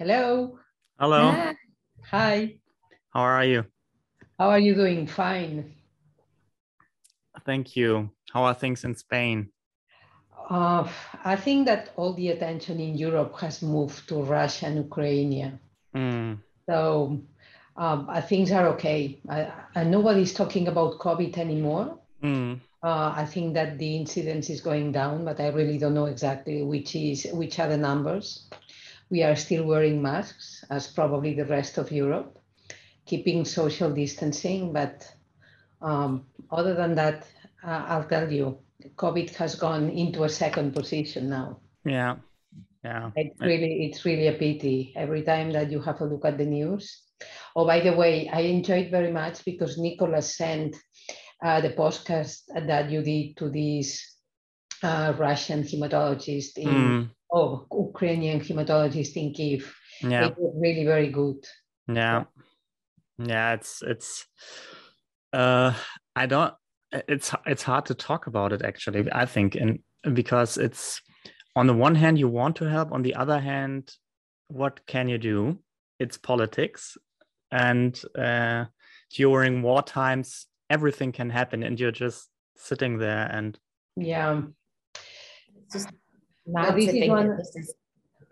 Hello. Hello. Ah, hi. How are you? How are you doing? Fine. Thank you. How are things in Spain? I think that all the attention in Europe has moved to Russia and Ukraine. Mm. So things are okay. And nobody's talking about COVID anymore. Mm. I think that the incidence is going down, but I really don't know exactly which are the numbers. We are still wearing masks, as probably the rest of Europe, keeping social distancing. But other than that, I'll tell you, COVID has gone into a second position now. Yeah, yeah. It's really a pity every time that you have a look at the news. Oh, by the way, I enjoyed very much because Nicolas sent the podcast that you did to these Russian hematologist in Ukrainian hematologist in Kiev. Yeah. It was really very good. Yeah, yeah. It's I don't. It's hard to talk about it, actually, I think, and because it's on the one hand you want to help, on the other hand, what can you do? It's politics, and during war times, everything can happen, and you're just sitting there. And yeah, it's just mad to think that this is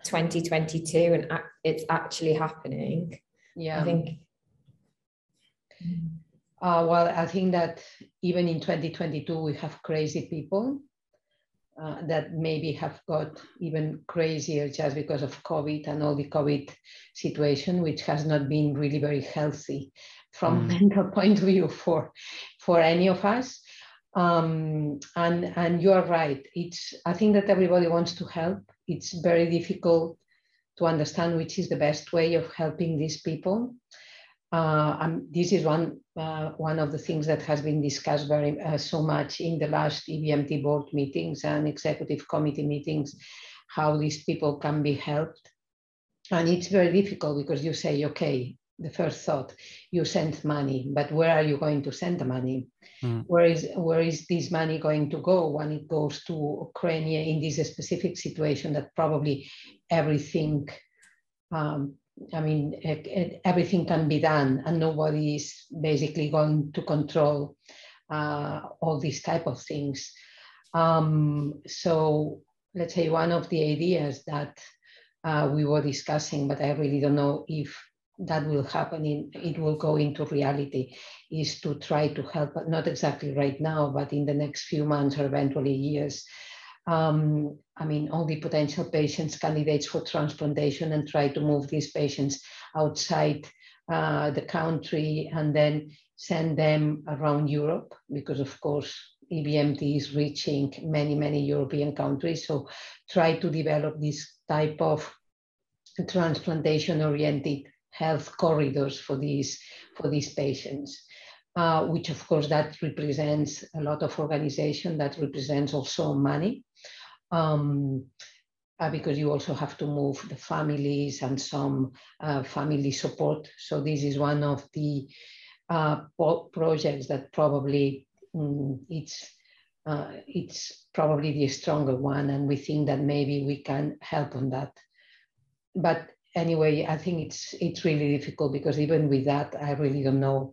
2022 and it's actually happening. Yeah, I think. Well, I think that even in 2022 we have crazy people that maybe have got even crazier just because of COVID and all the COVID situation, which has not been really very healthy from a mental point of view for any of us. And you are right. I think that everybody wants to help. It's very difficult to understand which is the best way of helping these people. And this is one of the things that has been discussed so much in the last EBMT board meetings and executive committee meetings, how these people can be helped. And it's very difficult because you say, okay, the first thought, you send money, but where are you going to send the money? Mm. Where is this money going to go when it goes to Ukraine in this specific situation that probably everything, everything can be done and nobody is basically going to control all these type of things. So let's say one of the ideas that we were discussing, but I really don't know if that will happen, it will go into reality, is to try to help, not exactly right now, but in the next few months or eventually years. All the potential patients, candidates for transplantation, and try to move these patients outside the country and then send them around Europe, because of course, EBMT is reaching many, many European countries. So try to develop this type of transplantation-oriented health corridors for these patients, which of course that represents a lot of organization, that represents also money, because you also have to move the families and some family support. So this is one of the projects that probably it's probably the stronger one, and we think that maybe we can help on that. But anyway, I think it's really difficult because even with that, I really don't know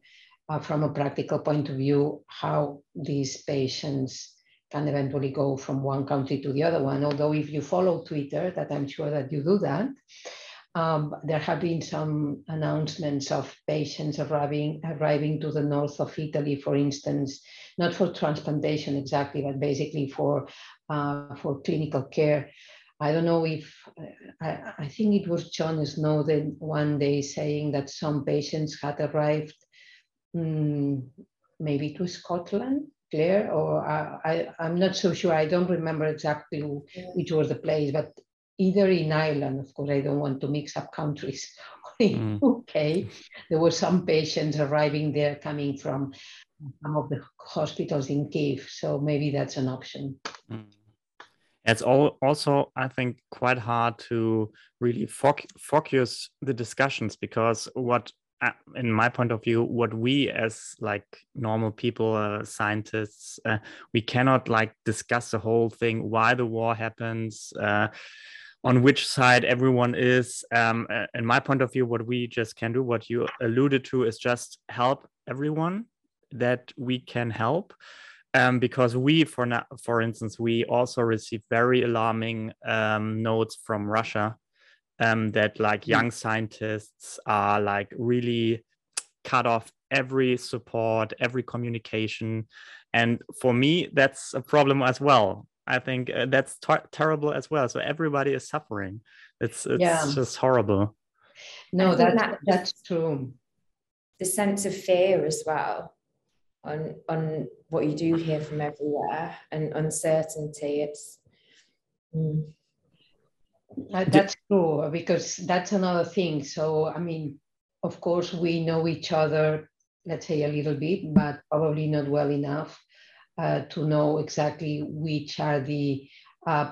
from a practical point of view how these patients can eventually go from one country to the other one. Although if you follow Twitter, that I'm sure that you do that, there have been some announcements of patients arriving to the north of Italy, for instance, not for transplantation exactly, but basically for clinical care. I don't know if, I think it was John Snowden one day saying that some patients had arrived maybe to Scotland, Claire, or I'm not so sure. I don't remember exactly which was the place, but either in Ireland, of course, I don't want to mix up countries, or in UK, there were some patients arriving there coming from some of the hospitals in Kiev. So maybe that's an option. Mm. It's also, I think, quite hard to really focus the discussions, because what, in my point of view, what we as like normal people, scientists, we cannot like discuss the whole thing, why the war happens, on which side everyone is. In my point of view, what we just can do, what you alluded to, is just help everyone that we can help. Because we, for instance, we also receive very alarming notes from Russia that like young scientists are like really cut off every support, every communication. And for me, that's a problem as well. I think that's terrible as well. So everybody is suffering. It's just horrible. No, that's true. The sense of fear as well on what you do hear from everywhere, and uncertainty. It's that's true, because that's another thing. So I mean, of course, we know each other, let's say a little bit, but probably not well enough. To know exactly which are the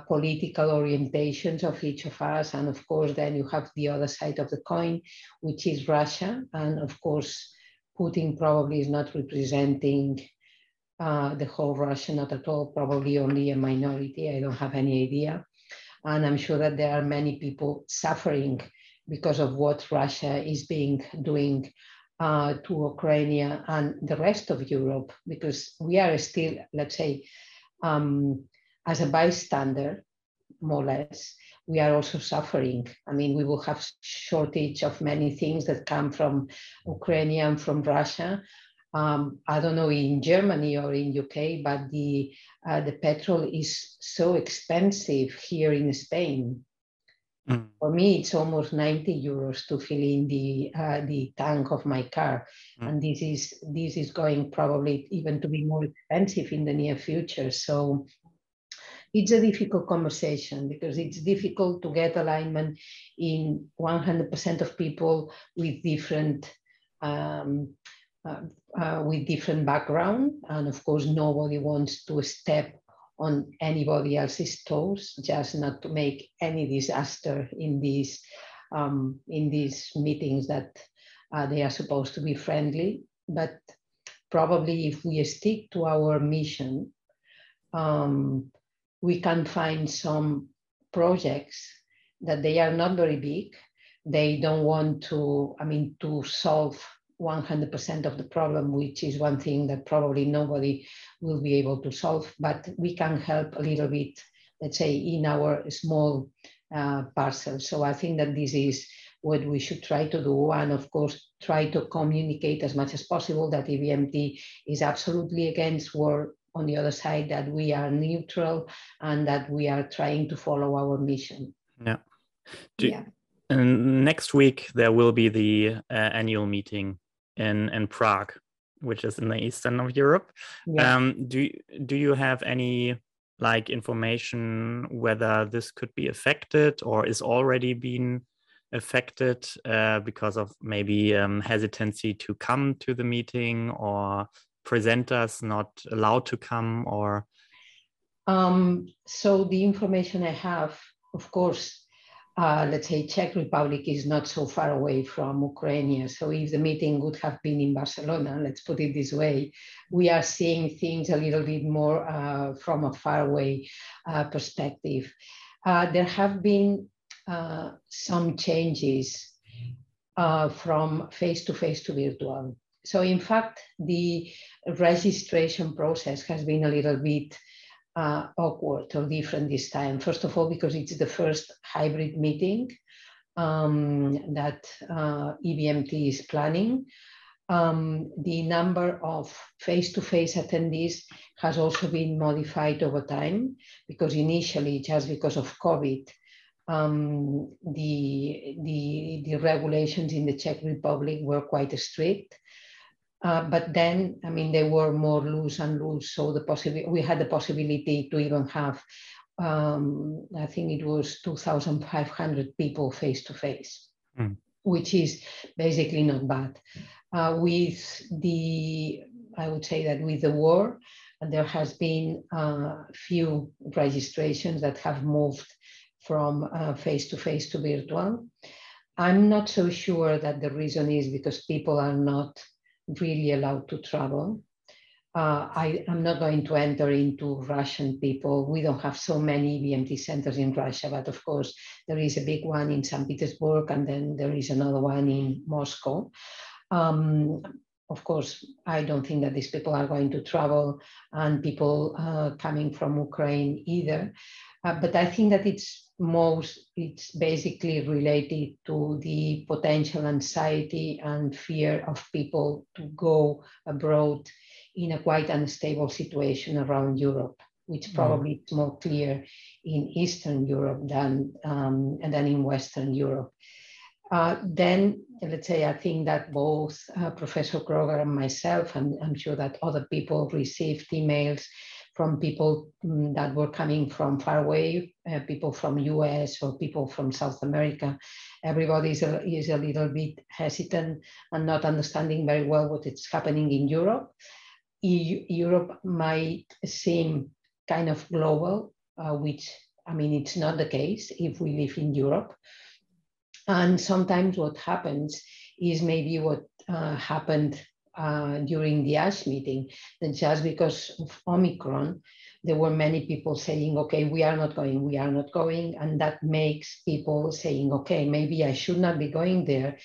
political orientations of each of us. And of course, then you have the other side of the coin, which is Russia. And of course, Putin probably is not representing the whole Russia, not at all, probably only a minority. I don't have any idea. And I'm sure that there are many people suffering because of what Russia is doing to Ukraine and the rest of Europe, because we are still, let's say, as a bystander, more or less, we are also suffering. I mean, we will have shortage of many things that come from Ukraine and from Russia. I don't know in Germany or in UK, but the petrol is so expensive here in Spain. For me, it's almost 90 euros to fill in the tank of my car, and this is going probably even to be more expensive in the near future. So it's a difficult conversation, because it's difficult to get alignment in 100% of people with different background, and of course, nobody wants to step on anybody else's toes, just not to make any disaster in these meetings that they are supposed to be friendly. But probably if we stick to our mission, we can find some projects that they are not very big. They don't want to, I mean, to solve 100% of the problem, which is one thing that probably nobody will be able to solve, but we can help a little bit, let's say, in our small parcel. So I think that this is what we should try to do, and of course, try to communicate as much as possible that EBMT is absolutely against war. On the other side, that we are neutral and that we are trying to follow our mission. Yeah. And next week, there will be the annual meeting in Prague, which is in the eastern of Europe. Yeah. Do you have any like information whether this could be affected or is already been affected because of maybe hesitancy to come to the meeting, or presenters not allowed to come, or? So the information I have, of course, let's say Czech Republic is not so far away from Ukraine. So if the meeting would have been in Barcelona, let's put it this way, we are seeing things a little bit more from a faraway perspective. There have been some changes from face-to-face to virtual. So in fact, the registration process has been a little bit awkward or different this time. First of all, because it's the first hybrid meeting that EBMT is planning. The number of face-to-face attendees has also been modified over time, because initially, just because of COVID, the regulations in the Czech Republic were quite strict. But then, I mean, they were more loose and loose. So we had the possibility to even have, I think it was 2,500 people face-to-face, which is basically not bad. With the, I would say that with the war, there has been a few registrations that have moved from face-to-face to virtual. I'm not so sure that the reason is because people are not really allowed to travel. I'm not going to enter into Russian people. We don't have so many EBMT centers in Russia, but of course there is a big one in St. Petersburg, and then there is another one in Moscow. Of course, I don't think that these people are going to travel, and people coming from Ukraine either. But I think that it's basically related to the potential anxiety and fear of people to go abroad in a quite unstable situation around Europe, which probably is more clear in Eastern Europe than in Western Europe. Then, let's say, I think that both Professor Kröger and myself, and I'm sure that other people, received emails from people that were coming from far away, people from US or people from South America. Everybody is a little bit hesitant and not understanding very well what is happening in Europe. Europe might seem kind of global, which, I mean, it's not the case if we live in Europe. And sometimes what happens is maybe what happened during the ASH meeting, that just because of Omicron, there were many people saying, okay, we are not going. And that makes people saying, okay, maybe I should not be going there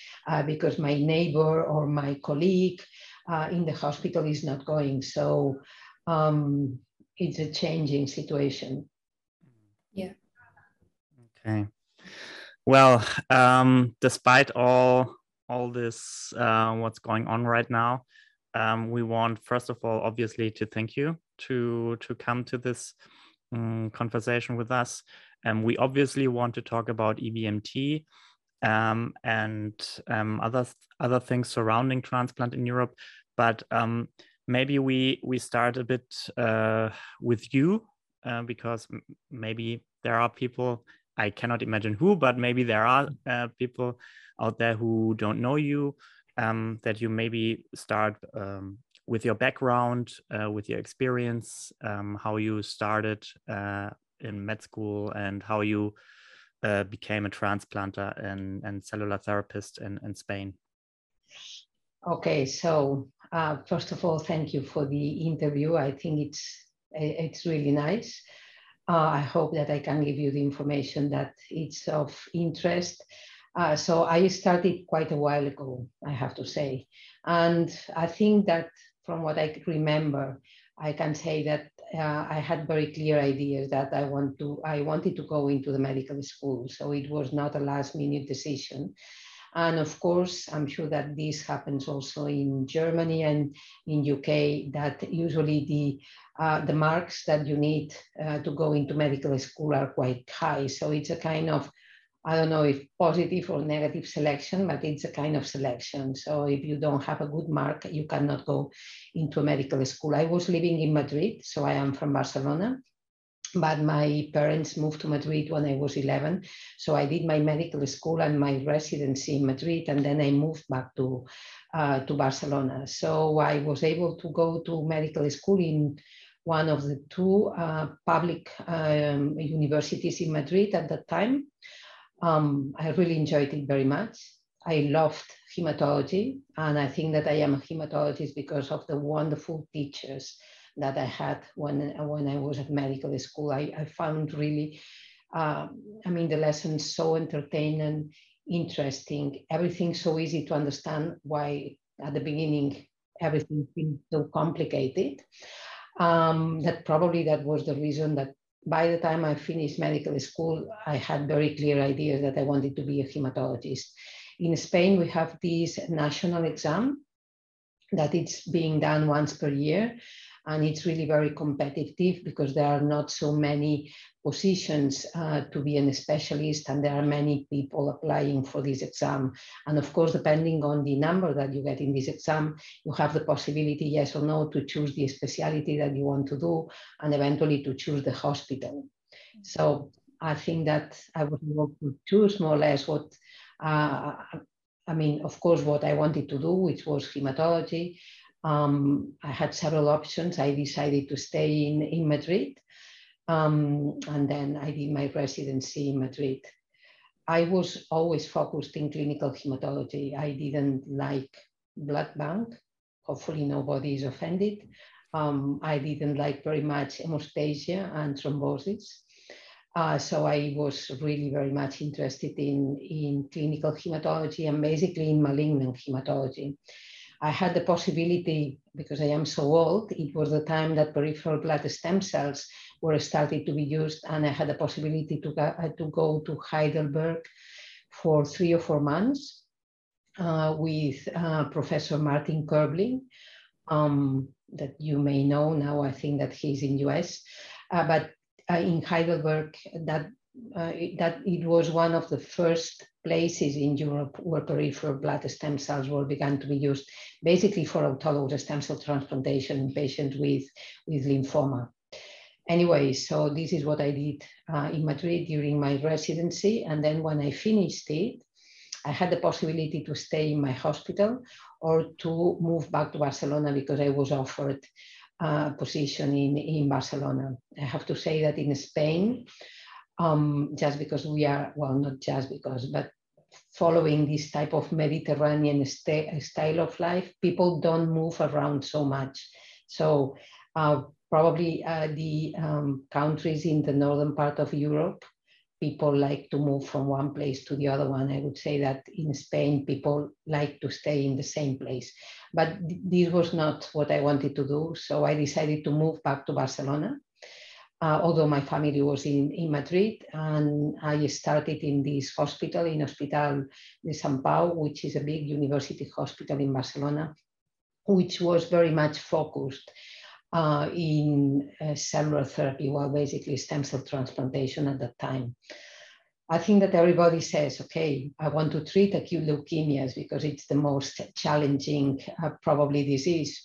because my neighbor or my colleague in the hospital is not going. So it's a changing situation. Yeah. Okay. Well, despite all this, what's going on right now, we want, first of all, obviously, to thank you to come to this conversation with us. And we obviously want to talk about EBMT and other things surrounding transplant in Europe. But maybe we start a bit with you, because maybe there are people, I cannot imagine who, but maybe there are people out there who don't know you, that you maybe start with your background, with your experience, how you started in med school, and how you became a transplanter and cellular therapist in Spain. Okay, so first of all, thank you for the interview. I think it's really nice. I hope that I can give you the information that it's of interest. So I started quite a while ago, I have to say. And I think that from what I remember, I can say that I had very clear ideas that I wanted to go into the medical school. So it was not a last minute decision. And of course, I'm sure that this happens also in Germany and in UK, that usually the marks that you need to go into medical school are quite high. So it's a kind of, I don't know if positive or negative selection, but it's a kind of selection. So if you don't have a good mark, you cannot go into medical school. I was living in Madrid, so I am from Barcelona. But my parents moved to Madrid when I was 11. So I did my medical school and my residency in Madrid, and then I moved back to Barcelona. So I was able to go to medical school in one of the two public universities in Madrid at that time. I really enjoyed it very much. I loved hematology, and I think that I am a hematologist because of the wonderful teachers that I had when I was at medical school. I found really, I mean, the lessons so entertaining, interesting, everything so easy to understand, why at the beginning everything seemed so complicated. That probably that was the reason that by the time I finished medical school, I had very clear ideas that I wanted to be a hematologist. In Spain, we have this national exam that it's being done once per year. And it's really very competitive because there are not so many positions to be a specialist, and there are many people applying for this exam. And of course, depending on the number that you get in this exam, you have the possibility, yes or no, to choose the specialty that you want to do, and eventually to choose the hospital. So I think that I was able to choose more or less what, I mean, of course, what I wanted to do, which was hematology. I had several options. I decided to stay in Madrid, and then I did my residency in Madrid. I was always focused in clinical hematology. I didn't like blood bank. Hopefully nobody is offended. I didn't like very much hemostasia and thrombosis. So I was really very much interested in clinical hematology and basically in malignant hematology. I had the possibility, because I am so old, it was the time that peripheral blood stem cells were started to be used, and I had the possibility to go to Heidelberg for 3 or 4 months with Professor Martin Kerbling, that you may know now. I think that he's in US, but in Heidelberg, that it was one of the first places in Europe where peripheral blood stem cells were began to be used, basically for autologous stem cell transplantation in patients with lymphoma. Anyway, so this is what I did in Madrid during my residency. And then when I finished it, I had the possibility to stay in my hospital or to move back to Barcelona, because I was offered a position in Barcelona. I have to say that in Spain, just because we are, well, not just because, but following this type of Mediterranean style of life, people don't move around so much. So probably the countries in the northern part of Europe, people like to move from one place to the other one. I would say that in Spain, people like to stay in the same place. But this was not what I wanted to do. So I decided to move back to Barcelona. Although my family was in Madrid, and I started in this hospital, in Hospital de Sant Pau, which is a big university hospital in Barcelona, which was very much focused in cellular therapy, well, basically stem cell transplantation at that time. I think that everybody says, okay, I want to treat acute leukemias because it's the most challenging, probably, disease.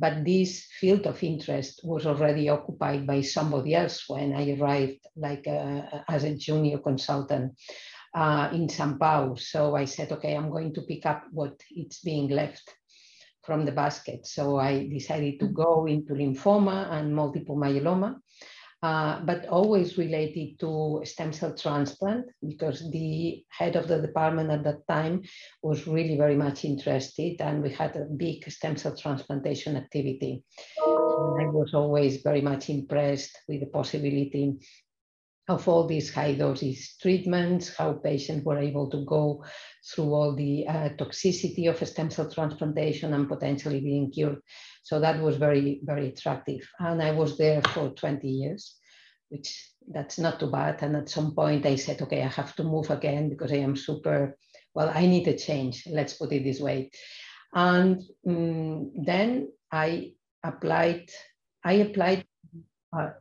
But this field of interest was already occupied by somebody else when I arrived, like as a junior consultant in Sant Pau. So I said, okay, I'm going to pick up what it's being left from the basket. So I decided to go into lymphoma and multiple myeloma, but always related to stem cell transplant, because the head of the department at that time was really very much interested, and we had a big stem cell transplantation activity. And I was always very much impressed with the possibility of all these high doses treatments, how patients were able to go through all the toxicity of a stem cell transplantation and potentially being cured. So that was very, very attractive. And I was there for 20 years, which that's not too bad. And at some point I said, okay, I have to move again because I am super, well, I need a change, let's put it this way. And then I applied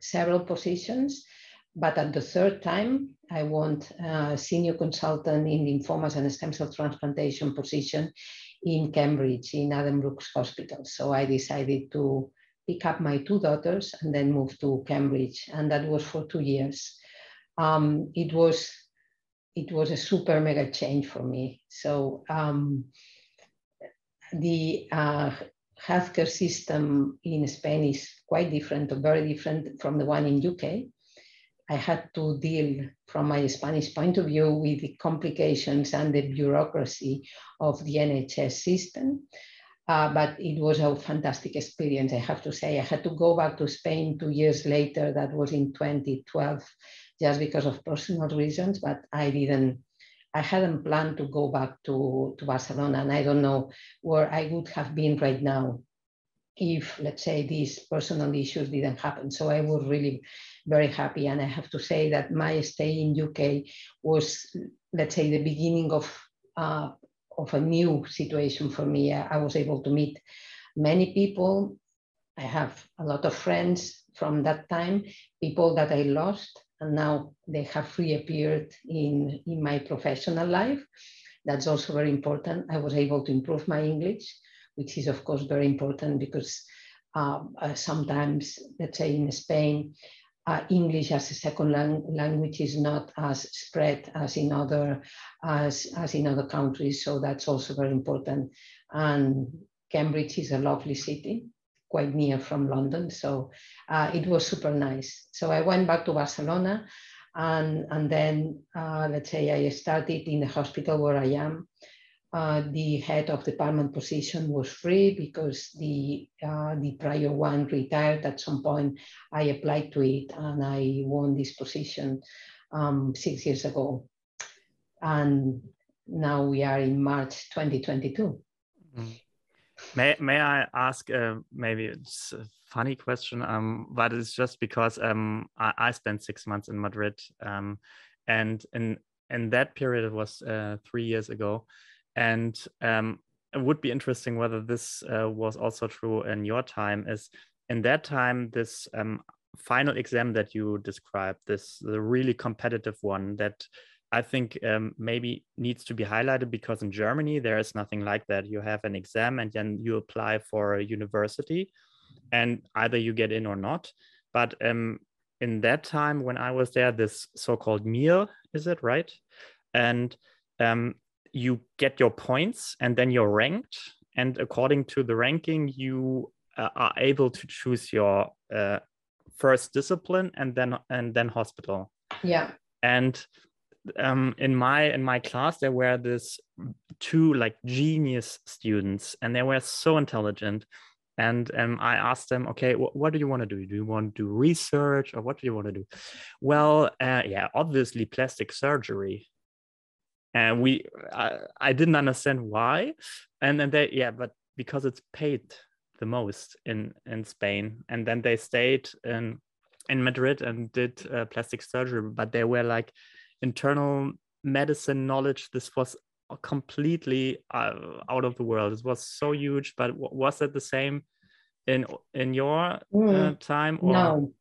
several positions, but at the third time I went senior consultant in lymphomas and stem cell transplantation position in Cambridge, in Addenbrooke's hospital. So I decided to pick up my 2 daughters and then move to Cambridge. And that was for 2 years. It was a super mega change for me. So the healthcare system in Spain is quite different, or very different from the one in UK. I had to deal, from my Spanish point of view, with the complications and the bureaucracy of the NHS system. But it was a fantastic experience, I have to say. I had to go back to Spain 2 years later. That was in 2012, just because of personal reasons, but I hadn't planned to go back to Barcelona, and I don't know where I would have been right now if, let's say, these personal issues didn't happen. So I was really very happy. And I have to say that my stay in UK was, let's say, the beginning of a new situation for me. I was able to meet many people. I have a lot of friends from that time, people that I lost, and now they have reappeared in my professional life. That's also very important. I was able to improve my English, which is, of course, very important, because sometimes, let's say, in Spain, English as a second language is not as spread as in other countries. So that's also very important. And Cambridge is a lovely city, quite near from London. So it was super nice. So I went back to Barcelona, and then, let's say, I started in the hospital where I am. the head of department position was free because the prior one retired at some point. I applied to it and I won this position 6 years ago. And now we are in March 2022. Mm-hmm. May I ask, maybe it's a funny question, but it's just because I spent 6 months in Madrid, and in that period, it was 3 years ago, and it would be interesting whether this was also true in your time, is in that time, this final exam that you described, the really competitive one that I think maybe needs to be highlighted, because in Germany, there is nothing like that. You have an exam and then you apply for a university and either you get in or not. But in that time when I was there, this so-called MIR, is it right? And you get your points and then you're ranked. And according to the ranking, you are able to choose your first discipline and then hospital. Yeah. And in my class, there were this two like genius students, and they were so intelligent. And I asked them, okay, what do you want to do? Do you want to do research, or what do you want to do? Well, yeah, obviously plastic surgery. And I didn't understand why. And then they, yeah, but because it's paid the most in Spain. And then they stayed in Madrid and did plastic surgery, but they were like, internal medicine knowledge, this was completely out of the world. It was so huge. But was that the same in your time? Or? No.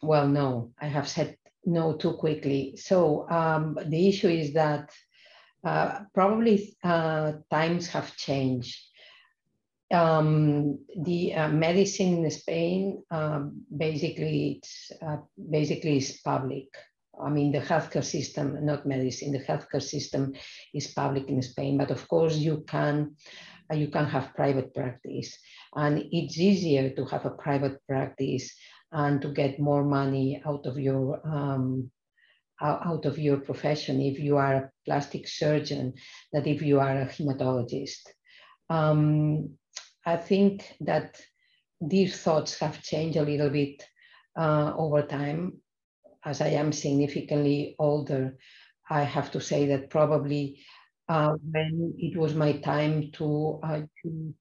Well, no, I have said no too quickly. So the issue is that probably times have changed. The medicine in Spain basically is public. I mean, the healthcare system, not medicine, the healthcare system is public in Spain, but of course you can have private practice, and it's easier to have a private practice and to get more money out of your profession if you are a plastic surgeon than if you are a hematologist. I think that these thoughts have changed a little bit over time. As I am significantly older, I have to say that probably when it was my time to choose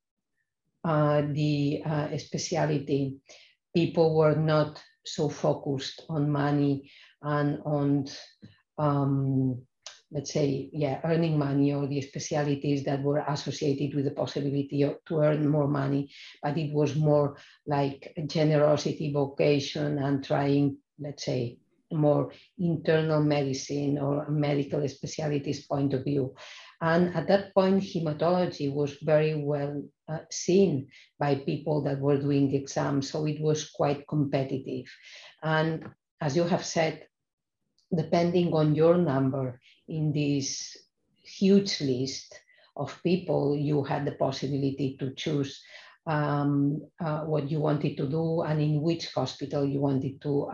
the speciality, people were not so focused on money and on, let's say, yeah, earning money or the specialities that were associated with the possibility to earn more money. But it was more like generosity, vocation, and trying, let's say, more internal medicine or medical specialties point of view. And at that point, hematology was very well seen by people that were doing the exam. So it was quite competitive. And as you have said, depending on your number in this huge list of people, you had the possibility to choose what you wanted to do and in which hospital you wanted to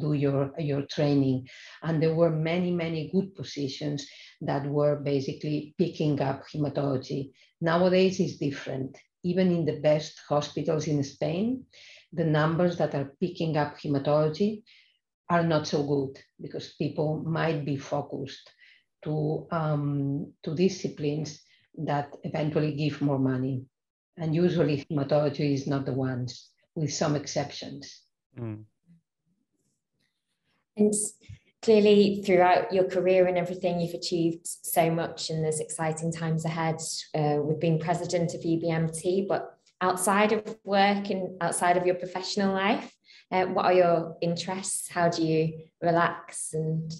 do your training. And there were many, many good positions that were basically picking up hematology. Nowadays it's different. Even in the best hospitals in Spain, the numbers that are picking up hematology are not so good because people might be focused to disciplines that eventually give more money. And usually hematology is not the ones, with some exceptions. Mm. And clearly throughout your career and everything, you've achieved so much, and there's exciting times ahead with being president of EBMT, but outside of work and outside of your professional life, what are your interests? How do you relax and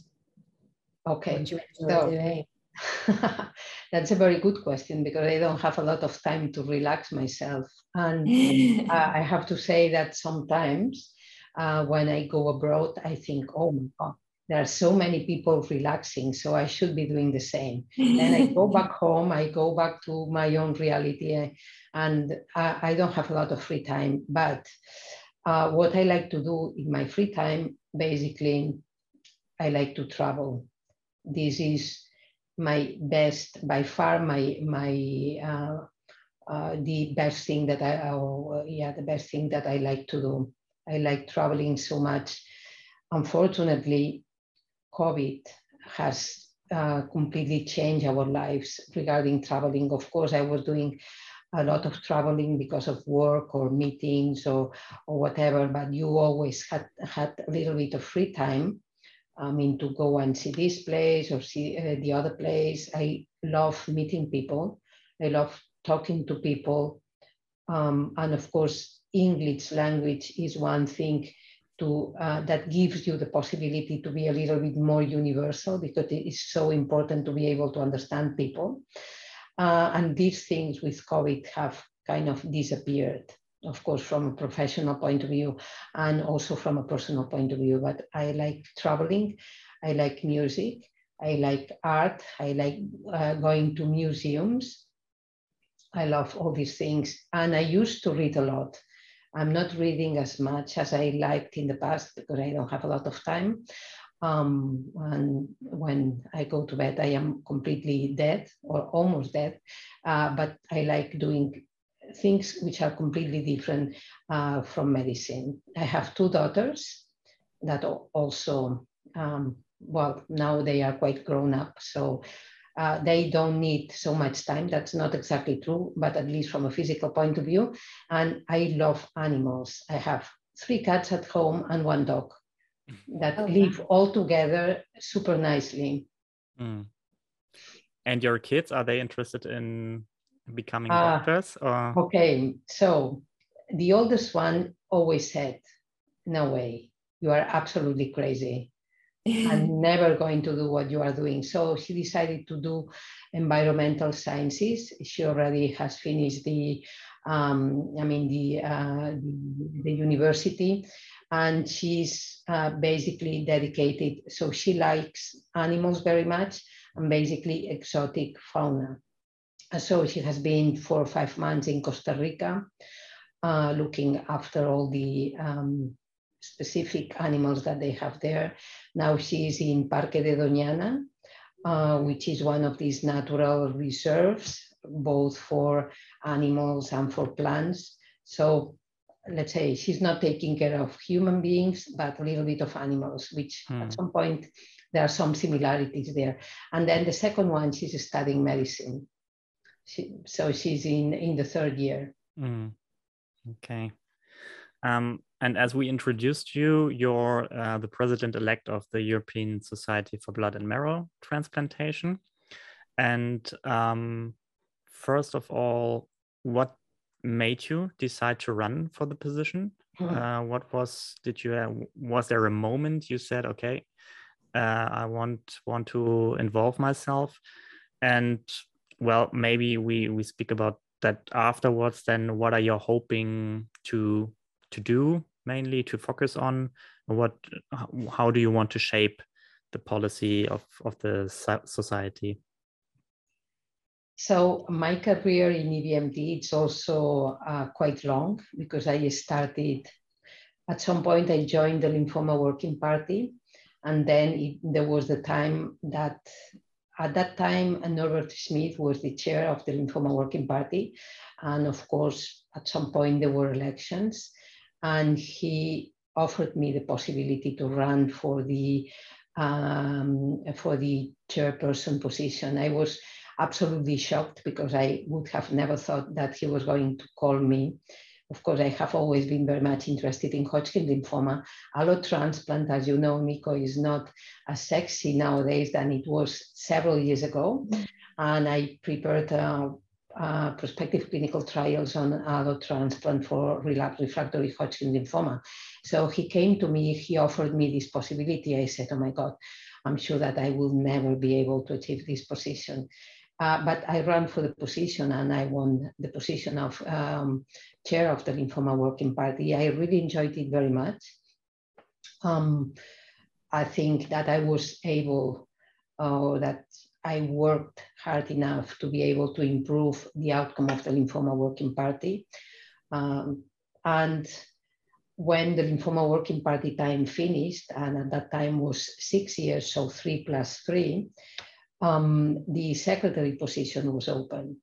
what do you enjoy doing? That's a very good question, because I don't have a lot of time to relax myself. And I have to say that sometimes when I go abroad, I think, oh my God, there are so many people relaxing, so I should be doing the same. Then I go back home, I go back to my own reality, and I don't have a lot of free time. But what I like to do in my free time, basically, I like to travel. This is my best, by far the best thing that the best thing that I like to do. I like traveling so much. Unfortunately, COVID has completely changed our lives regarding traveling. Of course, I was doing a lot of traveling because of work or meetings or whatever, but you always had a little bit of free time, to go and see this place or see the other place. I love meeting people. I love talking to people. And of course, English language is one thing that gives you the possibility to be a little bit more universal, because it is so important to be able to understand people. And these things with COVID have kind of disappeared, of course, from a professional point of view and also from a personal point of view. But I like traveling, I like music, I like art, I like going to museums. I love all these things. And I used to read a lot. I'm not reading as much as I liked in the past because I don't have a lot of time. And when I go to bed, I am completely dead or almost dead. But I like doing things which are completely different from medicine. I have two daughters that also, well, now they are quite grown up. So they don't need so much time. That's not exactly true, but at least from a physical point of view. And I love animals. I have 3 cats at home and 1 dog that live all together super nicely. Mm. And your kids, are they interested in becoming doctors? Or? Okay, so the oldest one always said, no way, you are absolutely crazy. I'm never going to do what you are doing. So she decided to do environmental sciences. She already has finished the university. And she's basically dedicated. So she likes animals very much and basically exotic fauna. So she has been 4 or 5 months in Costa Rica, looking after all the specific animals that they have there. Now she is in Parque de Doñana, which is one of these natural reserves, both for animals and for plants. So let's say she's not taking care of human beings, but a little bit of animals, which at some point there are some similarities there. And then the second one, she's studying medicine. So she's in the 3rd year. Mm. Okay. And as we introduced you, you're the president-elect of the European Society for Blood and Marrow Transplantation. And first of all, what made you decide to run for the position? Was there a moment you said, okay, I want to involve myself? And well, maybe we speak about that afterwards. Then what are you hoping to do? Mainly to focus on how do you want to shape the policy of the society? So my career in EBMT, it's also quite long, because I started, at some point I joined the Lymphoma Working Party, and then there was the time that, at that time, Norbert Smith was the chair of the Lymphoma Working Party. And of course, at some point there were elections. And he offered me the possibility to run for the chairperson position. I was absolutely shocked, because I would have never thought that he was going to call me. Of course, I have always been very much interested in Hodgkin lymphoma. Allotransplant, as you know, Nico, is not as sexy nowadays than it was several years ago. And I prepared prospective clinical trials on allotransplant for relapsed refractory Hodgkin lymphoma. So he came to me, he offered me this possibility. I said, oh my God, I'm sure that I will never be able to achieve this position. But I ran for the position and I won the position of chair of the Lymphoma Working Party. I really enjoyed it very much. I think that I was able, that I worked hard enough to be able to improve the outcome of the Lymphoma Working Party. And when the Lymphoma Working Party time finished, and at that time was 6 years, so 3 plus 3, the secretary position was open.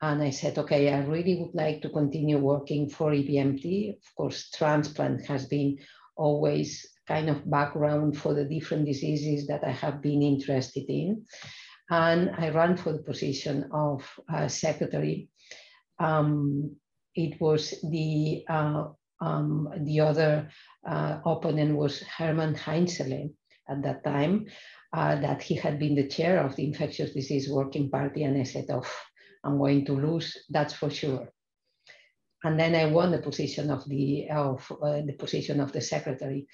And I said, okay, I really would like to continue working for EBMT. Of course, transplant has been always kind of background for the different diseases that I have been interested in. And I ran for the position of secretary. It was the other opponent was Hermann Heinzel at that time, that he had been the chair of the infectious disease working party. And I said, oh, I'm going to lose, that's for sure. And then I won the position of the position of the secretary.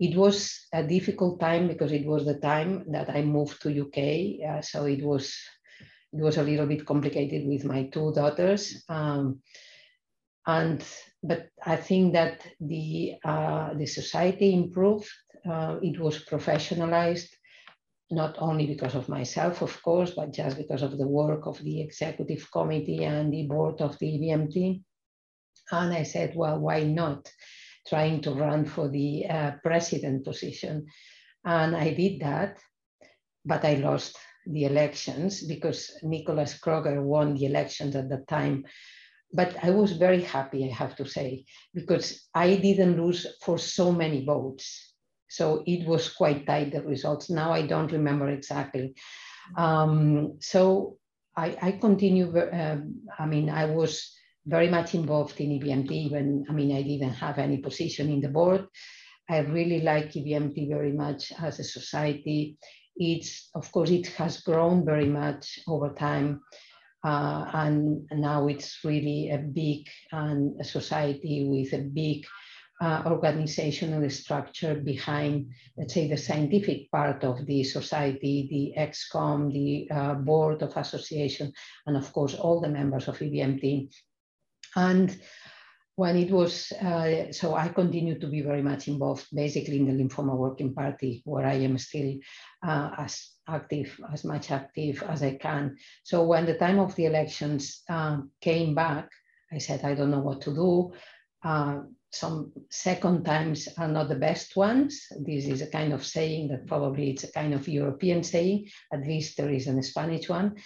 It was a difficult time because it was the time that I moved to UK, so it was a little bit complicated with my two daughters. But I think that the society improved. It was professionalized, not only because of myself, of course, but just because of the work of the executive committee and the board of the EBMT. And I said, well, why not trying to run for the president position? And I did that, but I lost the elections because Nicolaus Kröger won the elections at that time. But I was very happy, I have to say, because I didn't lose for so many votes. So it was quite tight, the results. Now I don't remember exactly. So I continue, I mean, I was very much involved in EBMT, even, I mean, I didn't have any position in the board. I really like EBMT very much as a society. It's, of course, it has grown very much over time. And now it's really a big a society with a big organizational structure behind, let's say, the scientific part of the society, the XCOM, the board of association, and of course, all the members of EBMT. And when it was, so I continued to be very much involved basically in the Lymphoma Working Party, where I am still as much active as I can. So when the time of the elections came back, I said, I don't know what to do. Some second times are not the best ones. This is a kind of saying that probably it's a kind of European saying, at least there is a Spanish one.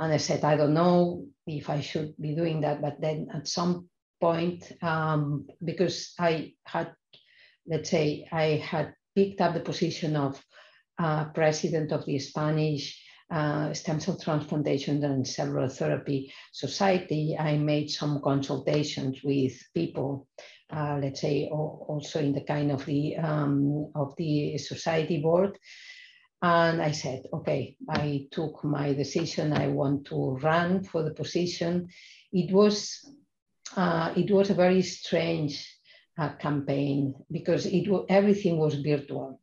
And I said, I don't know if I should be doing that. But then at some point, because I had, let's say, I had picked up the position of president of the Spanish Stem Cell Transplantation and Cellular Therapy Society, I made some consultations with people, let's say, also in the kind of the society board. And I said, okay, I took my decision. I want to run for the position. It was a very strange campaign because everything was virtual.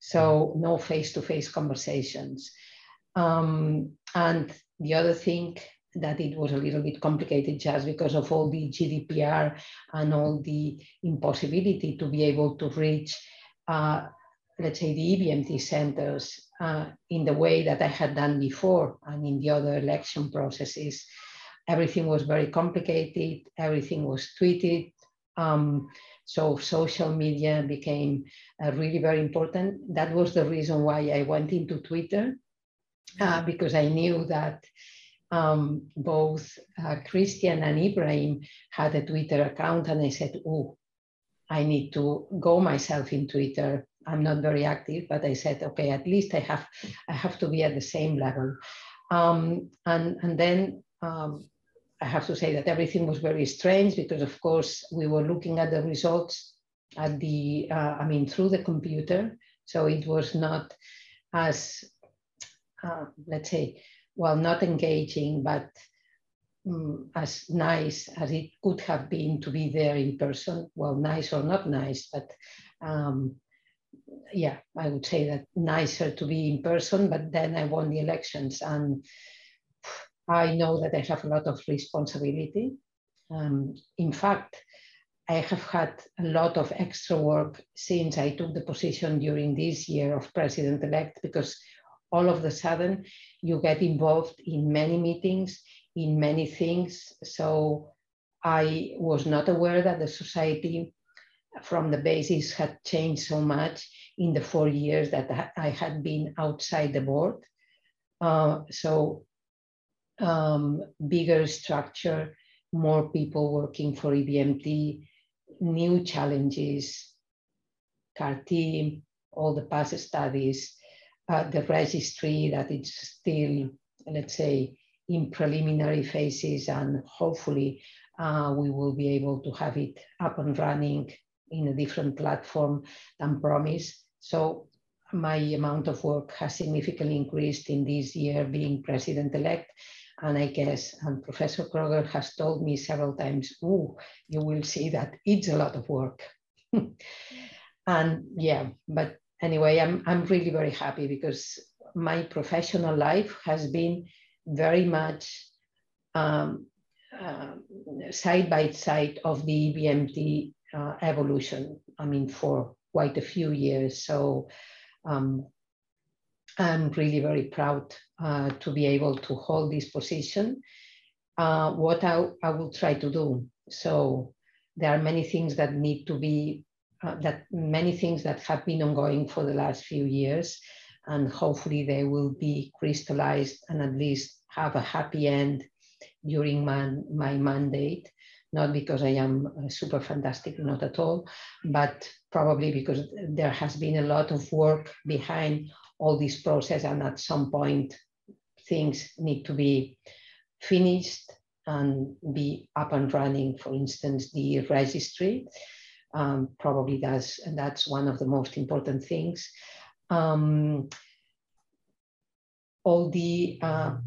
So no face-to-face conversations. And the other thing that it was a little bit complicated just because of all the GDPR and all the impossibility to be able to reach, let's say, the EBMT centers in the way that I had done before and in the other election processes. Everything was very complicated. Everything was tweeted. So social media became really very important. That was the reason why I went into Twitter, because I knew that both Christian and Ibrahim had a Twitter account, and I said, oh, I need to go myself in Twitter. I'm not very active, but I said, okay, at least I have to be at the same level. And then I have to say that everything was very strange because, of course, we were looking at the results at the, I mean, through the computer. So it was not as, let's say, well, not engaging, but as nice as it could have been to be there in person. Well, nice or not nice, but yeah, I would say that nicer to be in person, but then I won the elections and I know that I have a lot of responsibility. In fact, I have had a lot of extra work since I took the position during this year of president-elect, because all of a sudden you get involved in many meetings, in many things. So I was not aware that the society from the basis had changed so much in the 4 years that I had been outside the board. Bigger structure, more people working for EBMT, new challenges, CAR-T, all the past studies, the registry that it's still, let's say, in preliminary phases, and hopefully we will be able to have it up and running in a different platform than Promis. So my amount of work has significantly increased in this year being president-elect. And I guess, and Professor Kröger has told me several times, oh, you will see that it's a lot of work. And yeah, but anyway, I'm really very happy because my professional life has been very much side by side of the EBMT evolution, I mean, for quite a few years. So I'm really very proud to be able to hold this position. What I will try to do. So there are many things that need to be, many things that have been ongoing for the last few years, and hopefully they will be crystallized and at least have a happy end during my mandate. Not because I am super fantastic, not at all, but probably because there has been a lot of work behind all this process, and at some point things need to be finished and be up and running. For instance, the registry, probably that's one of the most important things. All the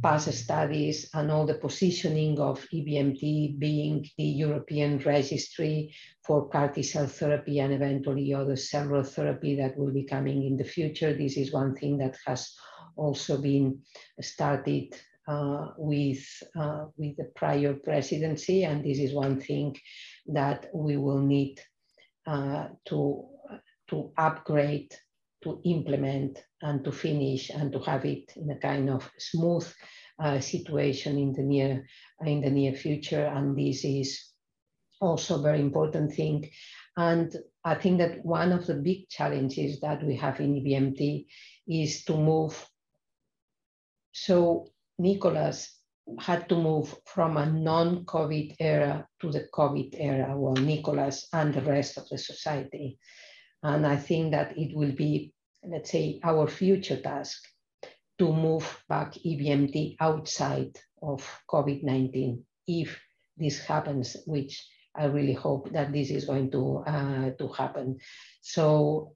past studies and all the positioning of EBMT being the European registry for CAR-T cell therapy and eventually other cellular therapy that will be coming in the future. This is one thing that has also been started with the prior presidency, and this is one thing that we will need to upgrade, to implement, and to finish, and to have it in a kind of smooth situation in the near future. And this is also a very important thing. And I think that one of the big challenges that we have in EBMT is to move. So Nicolaus had to move from a non-COVID era to the COVID era, well, Nicolaus and the rest of the society. And I think that it will be, let's say, our future task to move back EBMT outside of COVID-19 if this happens, which I really hope that this is going to happen. So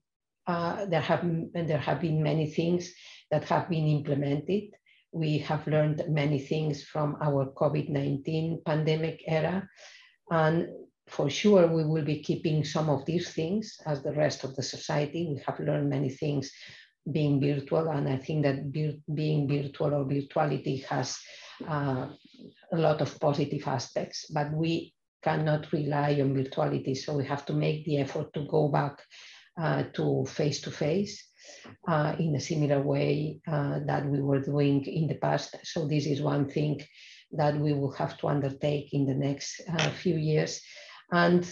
there have been many things that have been implemented. We have learned many things from our COVID-19 pandemic era, and for sure, we will be keeping some of these things as the rest of the society. We have learned many things being virtual, and I think that being virtual or virtuality has a lot of positive aspects, but we cannot rely on virtuality. So we have to make the effort to go back to face-to-face in a similar way that we were doing in the past. So this is one thing that we will have to undertake in the next few years. And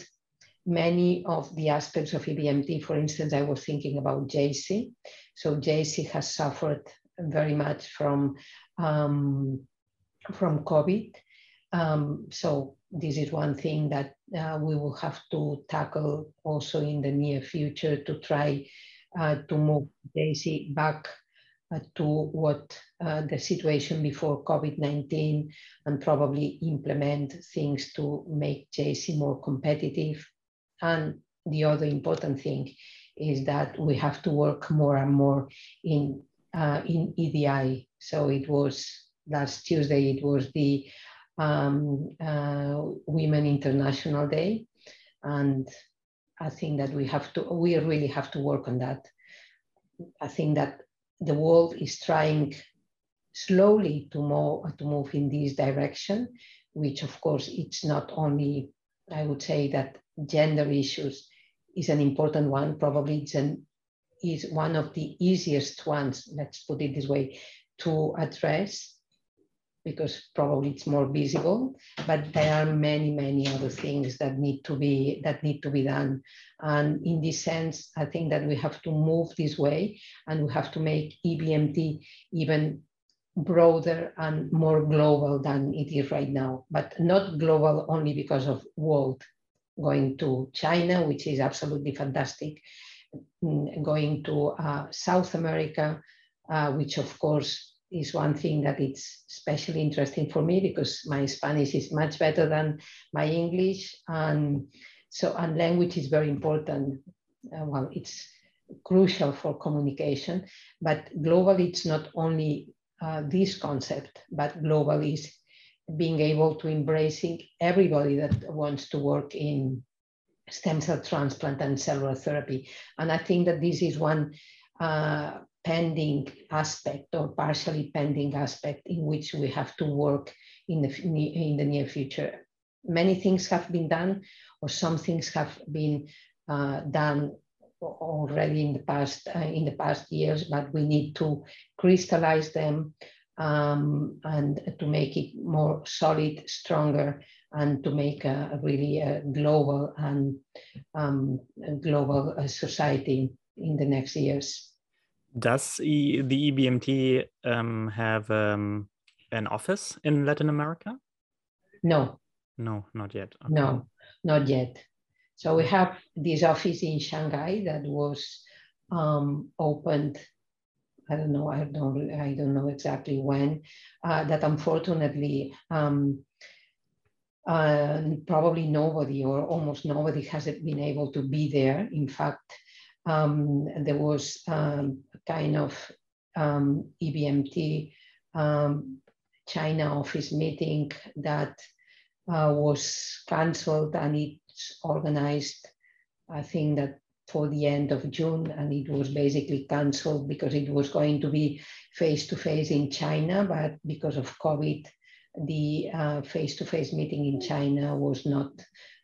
many of the aspects of EBMT, for instance, I was thinking about JC. So JC has suffered very much from COVID. So this is one thing that we will have to tackle also in the near future to try to move JC back to what the situation before COVID-19, and probably implement things to make JC more competitive. And the other important thing is that we have to work more and more in EDI. So it was last Tuesday, it was the Women International Day. And I think that we really have to work on that. I think that the world is trying slowly to move in this direction, which of course it's not only, I would say that gender issues is an important one. Probably is one of the easiest ones, let's put it this way, to address, because probably it's more visible, but there are many, many other things that need to be done. And in this sense, I think that we have to move this way, and we have to make EBMT even broader and more global than it is right now, but not global only because of world, going to China, which is absolutely fantastic, going to South America, which of course is one thing that it's especially interesting for me because my Spanish is much better than my English, and so and language is very important. Well, it's crucial for communication, but globally it's not only this concept, but global is being able to embracing everybody that wants to work in stem cell transplant and cellular therapy. And I think that this is one pending aspect or partially pending aspect in which we have to work in the near future. Many things have been done, or some things have been done already in the past years, but we need to crystallize them and to make it more solid, stronger, and to make a really global and global society in the next years. Does the EBMT have an office in Latin America? No. No, not yet. Okay. No, not yet. So we have this office in Shanghai that was opened, I don't know exactly when, that unfortunately probably nobody or almost nobody has been able to be there. In fact, there was a kind of EBMT China office meeting that was canceled, and it's organized, I think that for the end of June, and it was basically canceled because it was going to be face-to-face in China, but because of COVID, the face-to-face meeting in China was not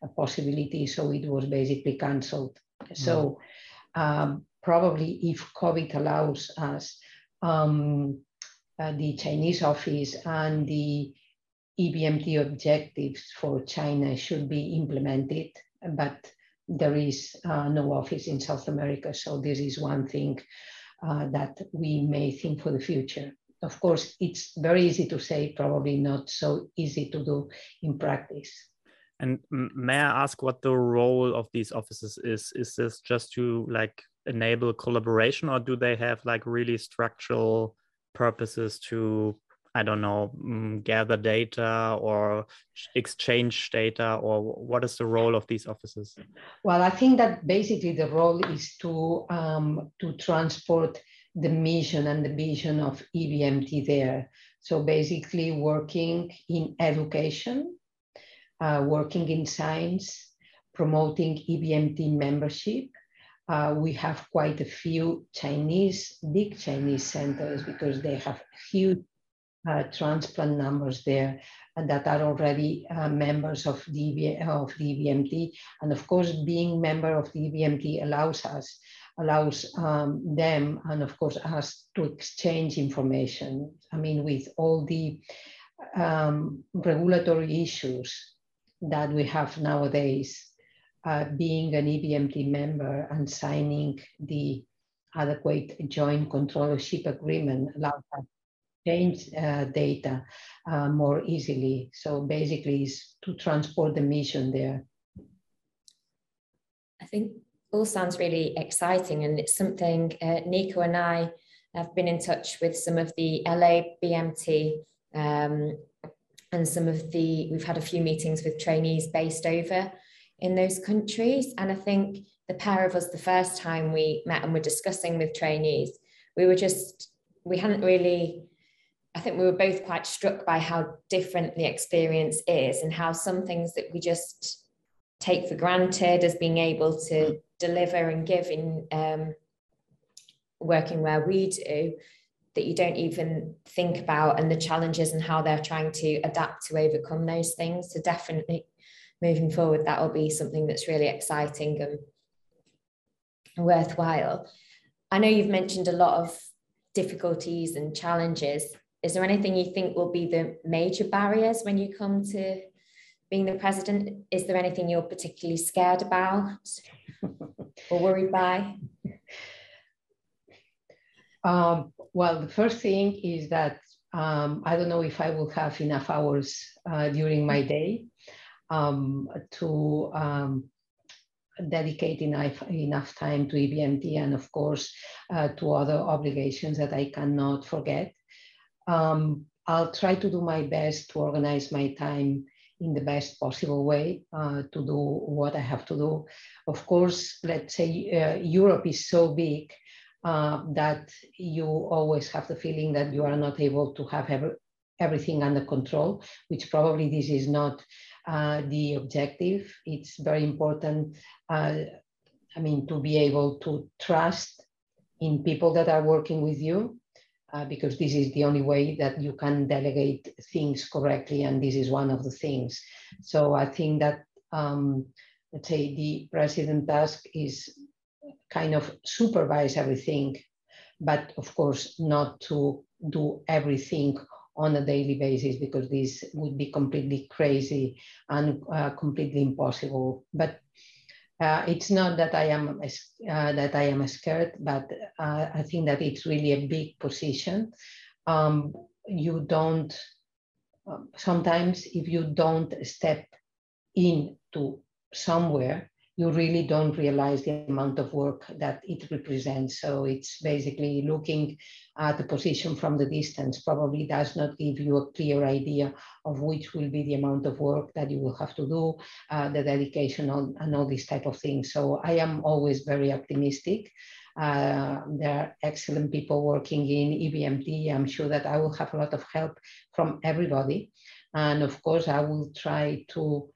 a possibility, so it was basically canceled. Mm. So probably if COVID allows us, the Chinese office and the EBMT objectives for China should be implemented, but there is no office in South America. So this is one thing that we may think for the future. Of course, it's very easy to say, probably not so easy to do in practice. And may I ask what the role of these offices is? Is this just to like enable collaboration, or do they have like really structural purposes to, I don't know, gather data or exchange data, or what is the role of these offices? Well, I think that basically the role is to transport the mission and the vision of EBMT there. So basically working in education, working in science, promoting EBMT membership. We have quite a few big Chinese centers because they have huge transplant numbers there, and that are already members of the EBMT. And of course, being member of the EBMT allows them, and of course us, to exchange information. I mean, with all the regulatory issues that we have nowadays, being an EBMT member and signing the adequate joint controllership agreement allows us change data more easily. So basically is to transport the mission there. I think all sounds really exciting, and it's something Nico and I have been in touch with some of the LA BMT and some of the, we've had a few meetings with trainees based over in those countries. And I think the pair of us, the first time we met and were discussing with trainees, we hadn't really, I think we were both quite struck by how different the experience is, and how some things that we just take for granted as being able to deliver and give in working where we do, that you don't even think about, and the challenges and how they're trying to adapt to overcome those things. So definitely moving forward, that will be something that's really exciting and worthwhile. I know you've mentioned a lot of difficulties and challenges. Is there anything you think will be the major barriers when you come to being the president? Is there anything you're particularly scared about or worried by? Well, the first thing is that I don't know if I will have enough hours during my day to dedicate enough time to EBMT and, of course, to other obligations that I cannot forget. I'll try to do my best to organize my time in the best possible way to do what I have to do. Of course, let's say Europe is so big that you always have the feeling that you are not able to have everything under control, which probably this is not the objective. It's very important, I mean, to be able to trust in people that are working with you, because this is the only way that you can delegate things correctly, and this is one of the things. So I think that, let's say, the president task is kind of supervise everything, but of course not to do everything on a daily basis, because this would be completely crazy and completely impossible. But it's not that I am scared, but I think that it's really a big position. You don't, sometimes if you don't step into somewhere, you really don't realize the amount of work that it represents. So it's basically looking at the position from the distance probably does not give you a clear idea of which will be the amount of work that you will have to do, the dedication and all these type of things. So I am always very optimistic. There are excellent people working in EBMT. I'm sure that I will have a lot of help from everybody. And of course, I will try to,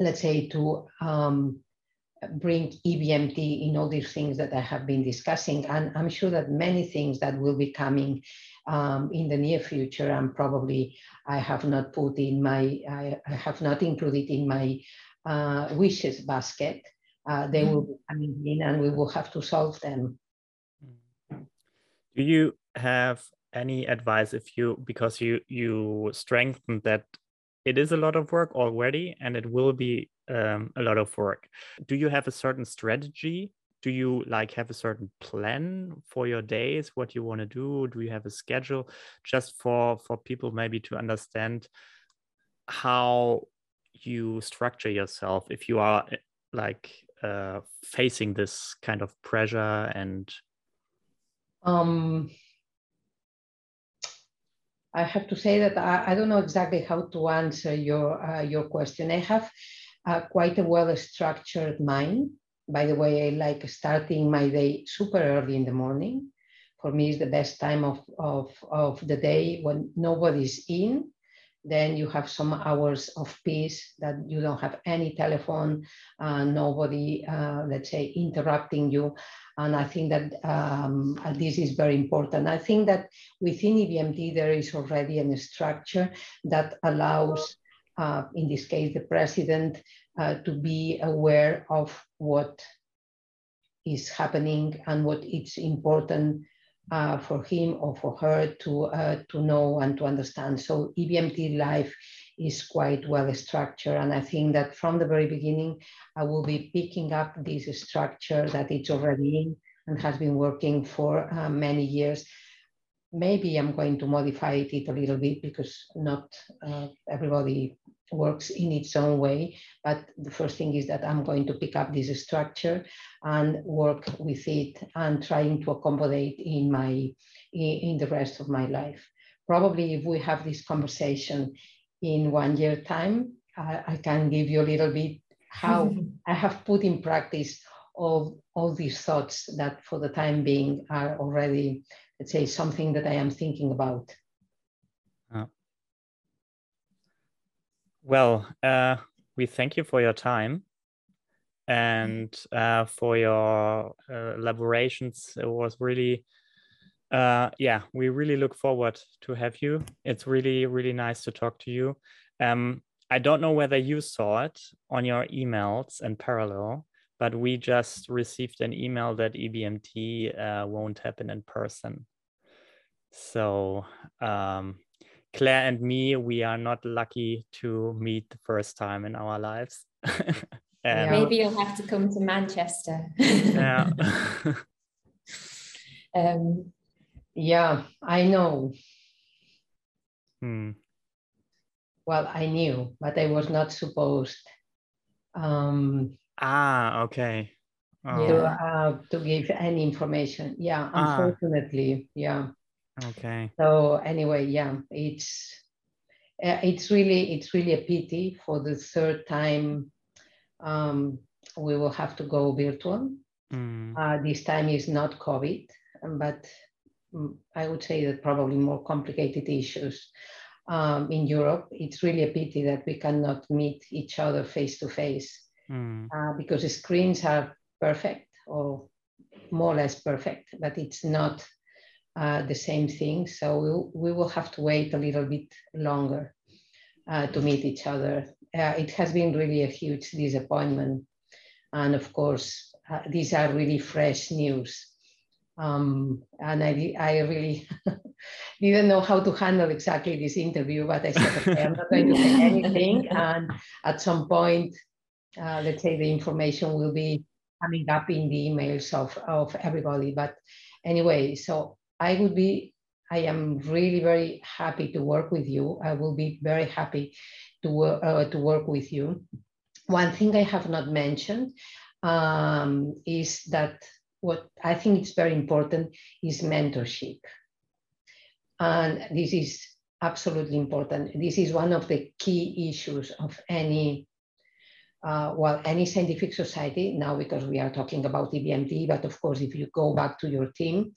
let's say, to bring EBMT in all these things that I have been discussing. And I'm sure that many things that will be coming in the near future, and probably I have not put in my, I have not included in my wishes basket. They will be coming in and we will have to solve them. Do you have any advice if you, because you strengthened that it is a lot of work already, and it will be a lot of work. Do you have a certain strategy? Do you like have a certain plan for your days, what you want to do? Do you have a schedule, just for people maybe to understand how you structure yourself if you are like facing this kind of pressure? And I have to say that I don't know exactly how to answer your question. I have quite a well-structured mind. By the way, I like starting my day super early in the morning. For me, it's the best time of the day when nobody's in. Then you have some hours of peace that you don't have any telephone, nobody, let's say, interrupting you. And I think that this is very important. I think that within EBMT, there is already a structure that allows, in this case, the president to be aware of what is happening and what it's important for him or for her to know and to understand. So EBMT life is quite well structured. And I think that from the very beginning, I will be picking up this structure that it's already in and has been working for many years. Maybe I'm going to modify it a little bit because not everybody works in its own way. But the first thing is that I'm going to pick up this structure and work with it and trying to accommodate in my in the rest of my life. Probably if we have this conversation in 1 year time, I can give you a little bit how I have put in practice all these thoughts that for the time being are already, let's say, something that I am thinking about. Well, we thank you for your time and for your elaborations. It was really, yeah, we really look forward to have you. It's really, really nice to talk to you. I don't know whether you saw it on your emails in parallel, but we just received an email that EBMT won't happen in person. So Claire and me, we are not lucky to meet the first time in our lives. Maybe you'll have to come to Manchester. Yeah. Yeah, I know. Well, I knew, but I was not supposed okay. Oh. To give any information. Yeah, unfortunately, yeah. Okay. So anyway, yeah, it's really a pity. For the third time, we will have to go virtual. This time is not COVID, but I would say that probably more complicated issues in Europe. It's really a pity that we cannot meet each other face to face, because the screens are perfect, or more or less perfect, but it's not the same thing. So we will have to wait a little bit longer to meet each other. It has been really a huge disappointment. And of course, these are really fresh news. And I really didn't know how to handle exactly this interview, but I said, okay, I'm not going to say anything. And at some point, let's say the information will be coming up in the emails of everybody. But anyway, so I am really very happy to work with you. I will be very happy to work with you. One thing I have not mentioned is that what I think is very important is mentorship. And this is absolutely important. This is one of the key issues of any scientific society now, because we are talking about EBMT, but of course, if you go back to your team,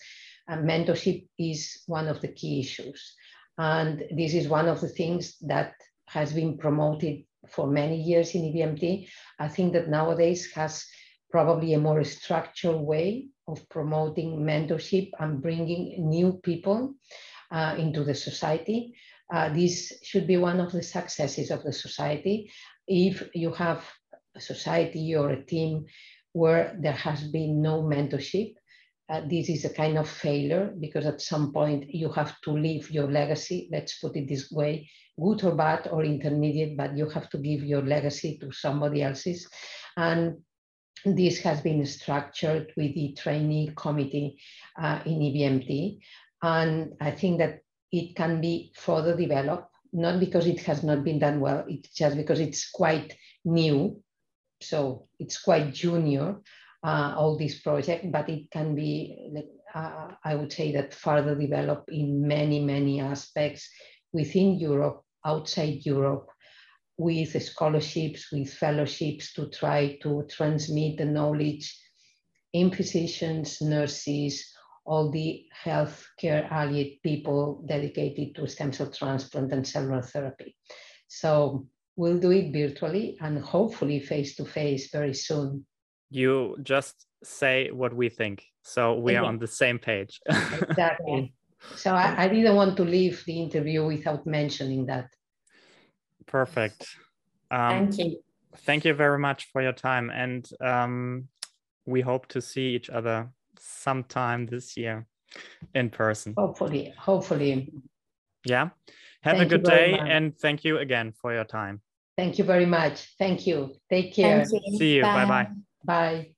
mentorship is one of the key issues. And this is one of the things that has been promoted for many years in EBMT. I think that nowadays has probably a more structured way of promoting mentorship and bringing new people into the society. This should be one of the successes of the society. If you have a society or a team where there has been no mentorship, this is a kind of failure, because at some point you have to leave your legacy, let's put it this way, good or bad or intermediate, but you have to give your legacy to somebody else's. And this has been structured with the trainee committee in EBMT. And I think that it can be further developed, not because it has not been done well, it's just because it's quite new. So it's quite junior, all this project, but it can be, I would say that further developed in many, many aspects within Europe, outside Europe, with scholarships, with fellowships to try to transmit the knowledge in physicians, nurses, all the healthcare allied people dedicated to stem cell transplant and cellular therapy. So we'll do it virtually and hopefully face-to-face very soon. You just say what we think. So we are on the same page. Exactly. So I didn't want to leave the interview without mentioning that. Perfect. Thank you. Thank you very much for your time. And we hope to see each other sometime this year in person. Hopefully. Yeah. Have a good day, and thank you again for your time. Thank you very much. Thank you. Take care. See you. Bye. Bye.